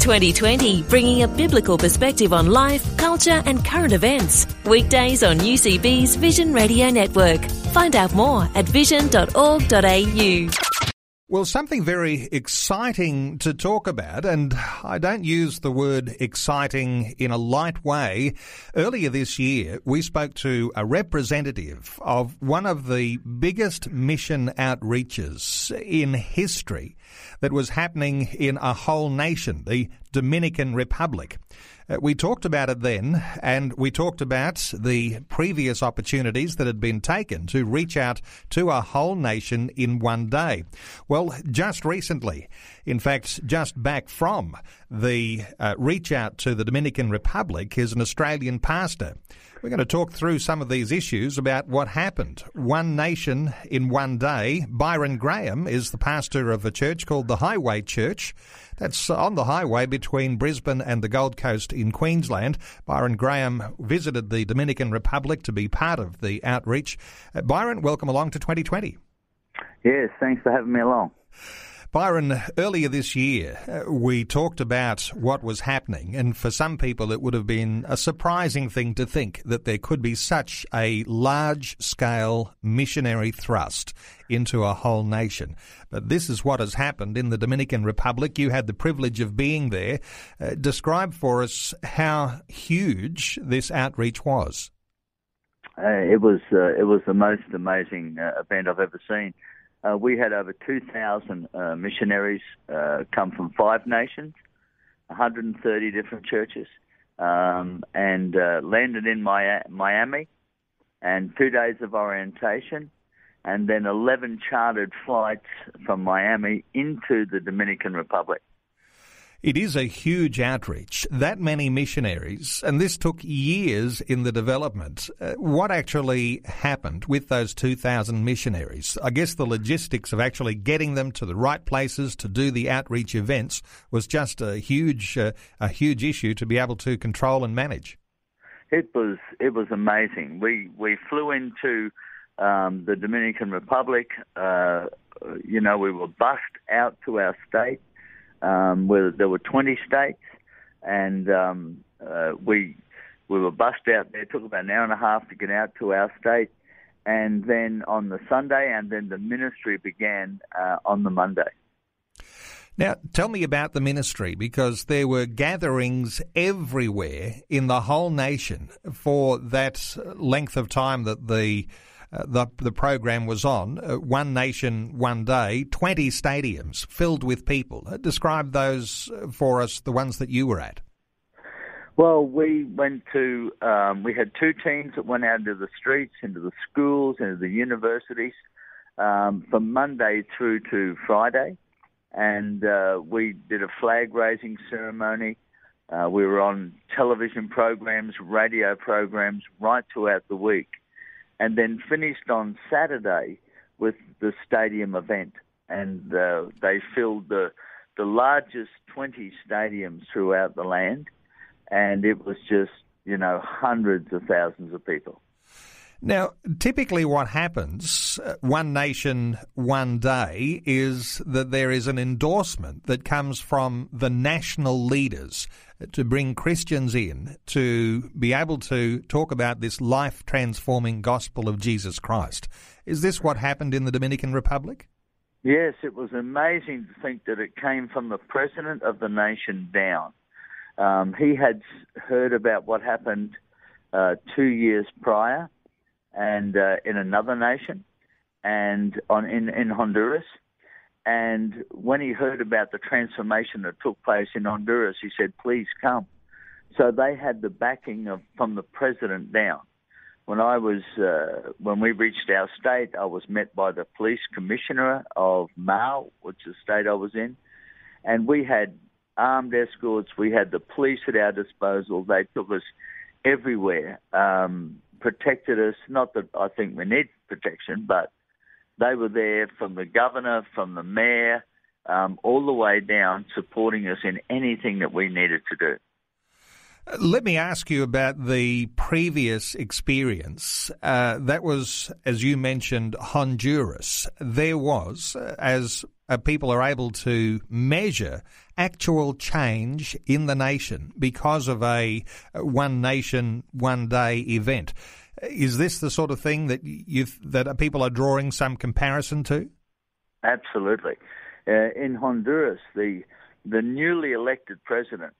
2020, bringing a biblical perspective on life, culture and current events. Weekdays on UCB's Vision Radio Network. Find out more at vision.org.au. Well, something very exciting to talk about, and I don't use the word exciting in a light way. Earlier this year, we spoke to a representative of one of the biggest mission outreaches in history that was happening in a whole nation, the Dominican Republic. We talked about it then, and we talked about the previous opportunities that had been taken to reach out to a whole nation in one day. Well, just recently, in fact, just back from the reach out to the Dominican Republic is an Australian pastor. We're going to talk through some of these issues about what happened. One nation in one day. Byron Graham is the pastor of a church called the Highway Church. That's on the highway between Brisbane and the Gold Coast in Queensland. Byron Graham visited the Dominican Republic to be part of the outreach. Byron, welcome along to 2020. Yes, thanks for having me along. Byron, earlier this year, we talked about what was happening, and for some people it would have been a surprising thing to think that there could be such a large-scale missionary thrust into a whole nation. But this is what has happened in the Dominican Republic. You had the privilege of being there. Describe for us how huge this outreach was. It was the most amazing event I've ever seen. We had over 2,000 missionaries come from five nations, 130 different churches, and landed in Miami, and 2 days of orientation, and then 11 chartered flights from Miami into the Dominican Republic. It is a huge outreach, that many missionaries, and this took years in the development. What actually happened with those 2,000 missionaries? I guess the logistics of actually getting them to the right places to do the outreach events was just a huge issue to be able to control and manage. It was amazing. We flew into the Dominican Republic. We were bussed out to our state. Where there were 20 states, and we were bussed out there. It took about an hour and a half to get out to our state, and then on the Sunday, and then the ministry began on the Monday. Now, tell me about the ministry, because there were gatherings everywhere in the whole nation for that length of time that the program was on. One nation, one day, 20 stadiums filled with people. Describe those for us, the ones that you were at. Well, we went to, we had two teams that went out into the streets, into the schools, into the universities, from Monday through to Friday. And we did a flag-raising ceremony. We were on television programs, radio programs, right throughout the week. And then finished on Saturday with the stadium event. And they filled the largest 20 stadiums throughout the land. And it was just, hundreds of thousands of people. Now, typically what happens, one nation, one day, is that there is an endorsement that comes from the national leaders to bring Christians in to be able to talk about this life-transforming gospel of Jesus Christ. Is this what happened in the Dominican Republic? Yes, it was amazing to think that it came from the president of the nation down. He had heard about what happened 2 years prior, and in another nation, and in Honduras. And when he heard about the transformation that took place in Honduras, he said, please come. So they had the backing from the president down. When we reached our state, I was met by the police commissioner of Mao, which is the state I was in, and we had armed escorts. We had the police at our disposal. They took us everywhere, protected us. Not that I think we need protection, but they were there from the governor, from the mayor, all the way down, supporting us in anything that we needed to do. Let me ask you about the previous experience. That was, as you mentioned, Honduras. There was, as people are able to measure, actual change in the nation because of a one nation, one day event. Is this the sort of thing that that people are drawing some comparison to? Absolutely. In Honduras, the newly elected president,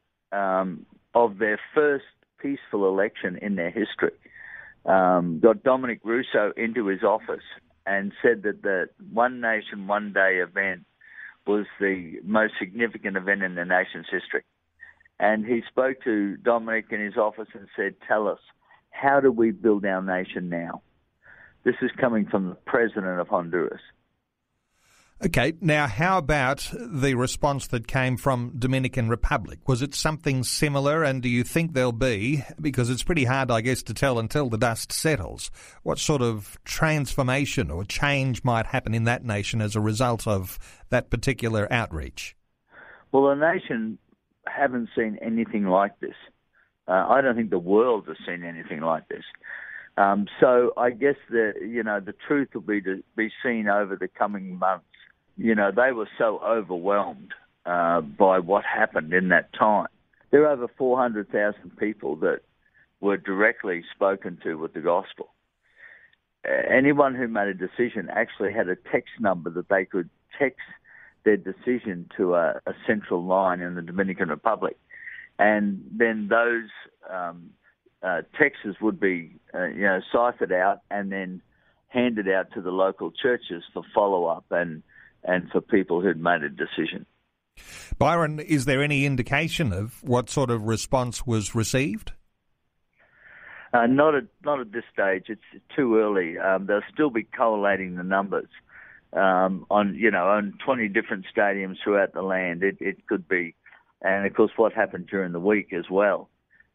of their first peaceful election in their history, got Dominic Russo into his office and said that the One Nation, One Day event was the most significant event in the nation's history. And he spoke to Dominic in his office and said, "Tell us, how do we build our nation now?" This is coming from the president of Honduras. Okay, now how about the response that came from Dominican Republic? Was it something similar, and do you think there'll be, because it's pretty hard, I guess, to tell until the dust settles, what sort of transformation or change might happen in that nation as a result of that particular outreach? Well, the nation haven't seen anything like this. I don't think the world has seen anything like this. So I guess the truth will be seen over the coming months. You know, they were so overwhelmed by what happened in that time. There are over 400,000 people that were directly spoken to with the gospel. Anyone who made a decision actually had a text number that they could text their decision to a central line in the Dominican Republic. And then those texts would be ciphered out and then handed out to the local churches for follow-up and for people who'd made a decision. Byron, is there any indication of what sort of response was received? Not at this stage. It's too early. They'll still be collating the numbers on 20 different stadiums throughout the land. It could be, and of course, what happened during the week as well.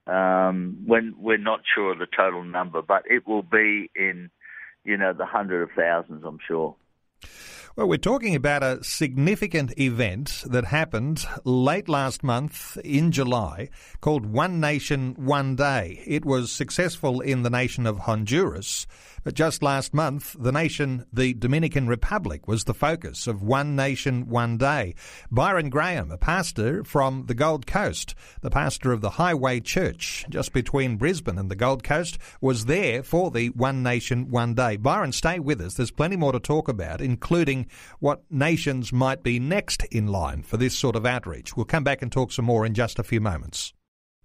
When we're not sure of the total number, but it will be in the hundreds of thousands, I'm sure. Well, we're talking about a significant event that happened late last month in July called One Nation, One Day. It was successful in the nation of Honduras, but just last month, the Dominican Republic, was the focus of One Nation, One Day. Byron Graham, a pastor from the Gold Coast, the pastor of the Highway Church, just between Brisbane and the Gold Coast, was there for the One Nation, One Day. Byron, stay with us. There's plenty more to talk about, including what nations might be next in line for this sort of outreach. We'll come back and talk some more in just a few moments.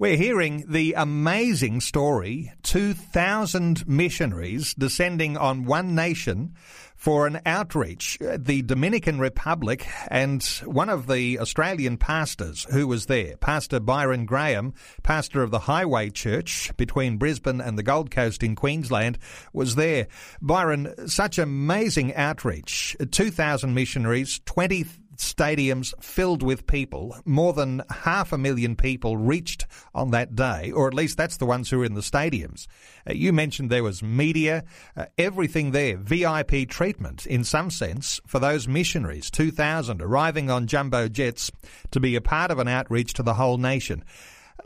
We're hearing the amazing story, 2,000 missionaries descending on one nation for an outreach, the Dominican Republic, and one of the Australian pastors who was there, Pastor Byron Graham, pastor of the Highway Church between Brisbane and the Gold Coast in Queensland, was there. Byron, such amazing outreach, 2,000 missionaries, 20 stadiums filled with people, more than 500,000 people reached on that day, or at least that's the ones who were in the stadiums. You mentioned there was media, everything there, VIP treatment in some sense for those missionaries, 2,000 arriving on jumbo jets to be a part of an outreach to the whole nation.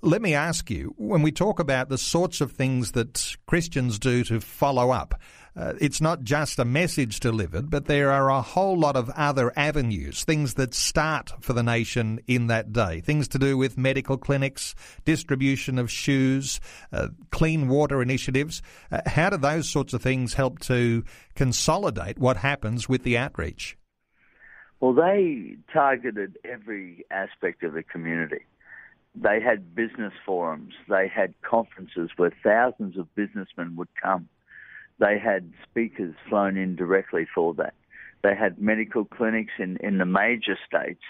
Let me ask you, when we talk about the sorts of things that Christians do to follow up, it's not just a message delivered, but there are a whole lot of other avenues, things that start for the nation in that day, things to do with medical clinics, distribution of shoes, clean water initiatives. How do those sorts of things help to consolidate what happens with the outreach? Well, they targeted every aspect of the community. They had business forums. They had conferences where thousands of businessmen would come. They had speakers flown in directly for that. They had medical clinics in the major states.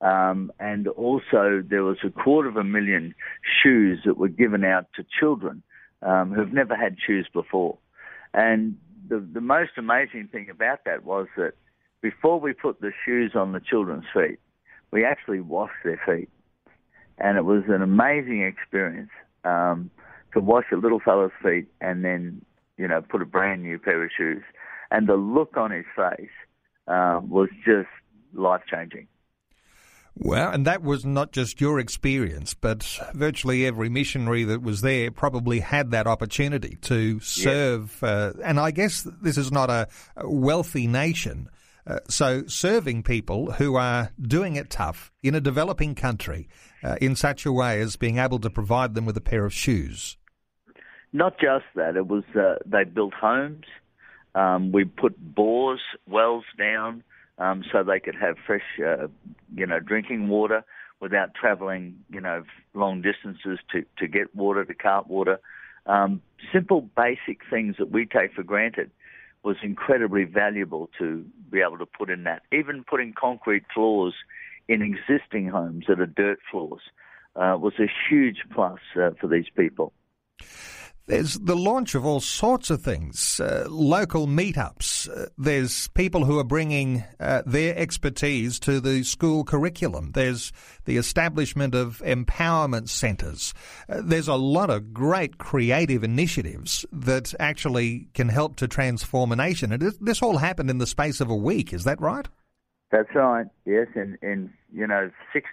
And also there was 250,000 shoes that were given out to children who've never had shoes before. And the most amazing thing about that was that before we put the shoes on the children's feet, we actually washed their feet. And it was an amazing experience to wash a little fella's feet and then, you know, put a brand new pair of shoes. And the look on his face was just life-changing. Well, and that was not just your experience, but virtually every missionary that was there probably had that opportunity to serve. Yeah. And I guess this is not a wealthy nation. So serving people who are doing it tough in a developing country in such a way as being able to provide them with a pair of shoes. Not just that. It was they built homes. We put bores, wells down so they could have fresh, drinking water without travelling, long distances to get water, to cart water. Simple, basic things that we take for granted was incredibly valuable to be able to put in that. Even putting concrete floors in existing homes that are dirt floors was a huge plus for these people. There's the launch of all sorts of things, local meetups. There's people who are bringing their expertise to the school curriculum. There's the establishment of empowerment centres. There's a lot of great creative initiatives that actually can help to transform a nation. And this all happened in the space of a week, is that right? That's right, yes, in 6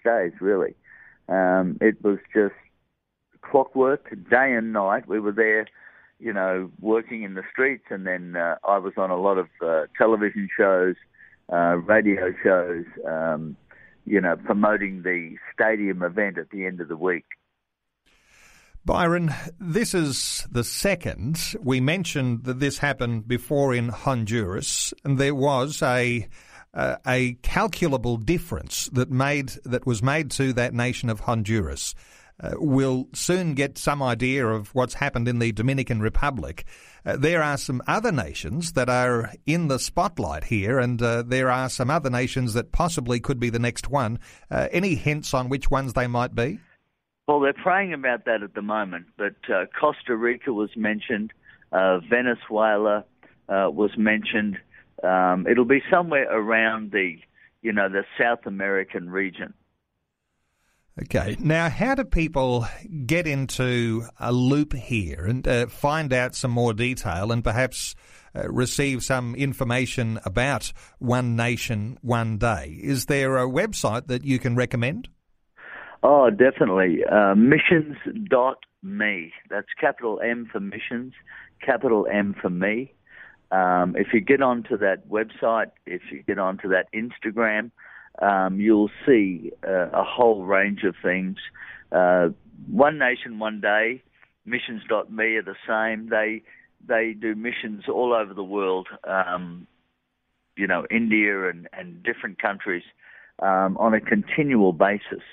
days, really. It was just clockwork, day and night. We were there, working in the streets, and then I was on a lot of television shows, radio shows, promoting the stadium event at the end of the week. Byron, this is the second. We mentioned that this happened before in Honduras, and there was a calculable difference that was made to that nation of Honduras. We'll soon get some idea of what's happened in the Dominican Republic. There are some other nations that are in the spotlight here, and there are some other nations that possibly could be the next one. Any hints on which ones they might be? Well, they're praying about that at the moment, but Costa Rica was mentioned, Venezuela was mentioned. It'll be somewhere around the South American region. Okay. Now, how do people get into a loop here and find out some more detail and perhaps receive some information about One Nation, One Day? Is there a website that you can recommend? Oh, definitely. Missions.me. That's capital M for missions, capital M for me. If you get onto that website, if you get onto that Instagram, you'll see a whole range of things. One Nation, One Day, missions.me are the same. They do missions all over the world, India and different countries on a continual basis.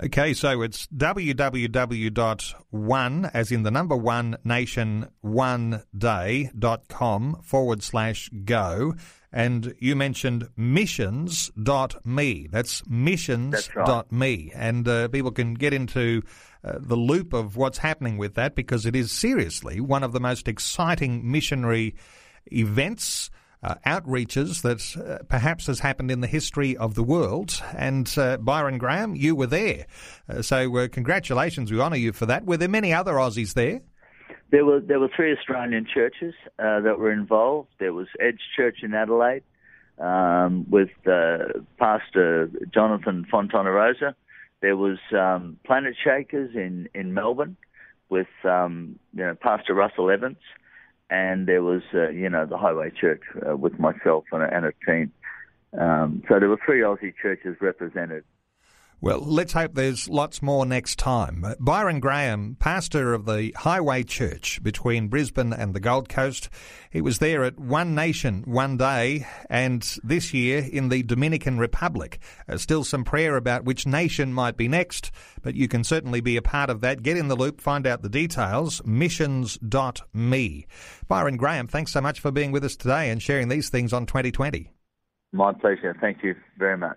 Okay, so it's www.one, as in the number one, nation, one day.com/go. And you mentioned missions.me. That's missions.me. And people can get into the loop of what's happening with that, because it is seriously one of the most exciting missionary events, outreaches that perhaps has happened in the history of the world. And Byron Graham, you were there. So congratulations. We honour you for that. Were there many other Aussies there? There were three Australian churches that were involved. There was Edge Church in Adelaide with Pastor Jonathan Fontana Rosa. There was Planet Shakers in Melbourne with Pastor Russell Evans, and there was the Highway Church with myself and a team. So there were three Aussie churches represented. Well, let's hope there's lots more next time. Byron Graham, pastor of the Highway Church between Brisbane and the Gold Coast. He was there at One Nation, One Day, and this year in the Dominican Republic. Still some prayer about which nation might be next, but you can certainly be a part of that. Get in the loop, find out the details, missions.me. Byron Graham, thanks so much for being with us today and sharing these things on 2020. My pleasure. Thank you very much.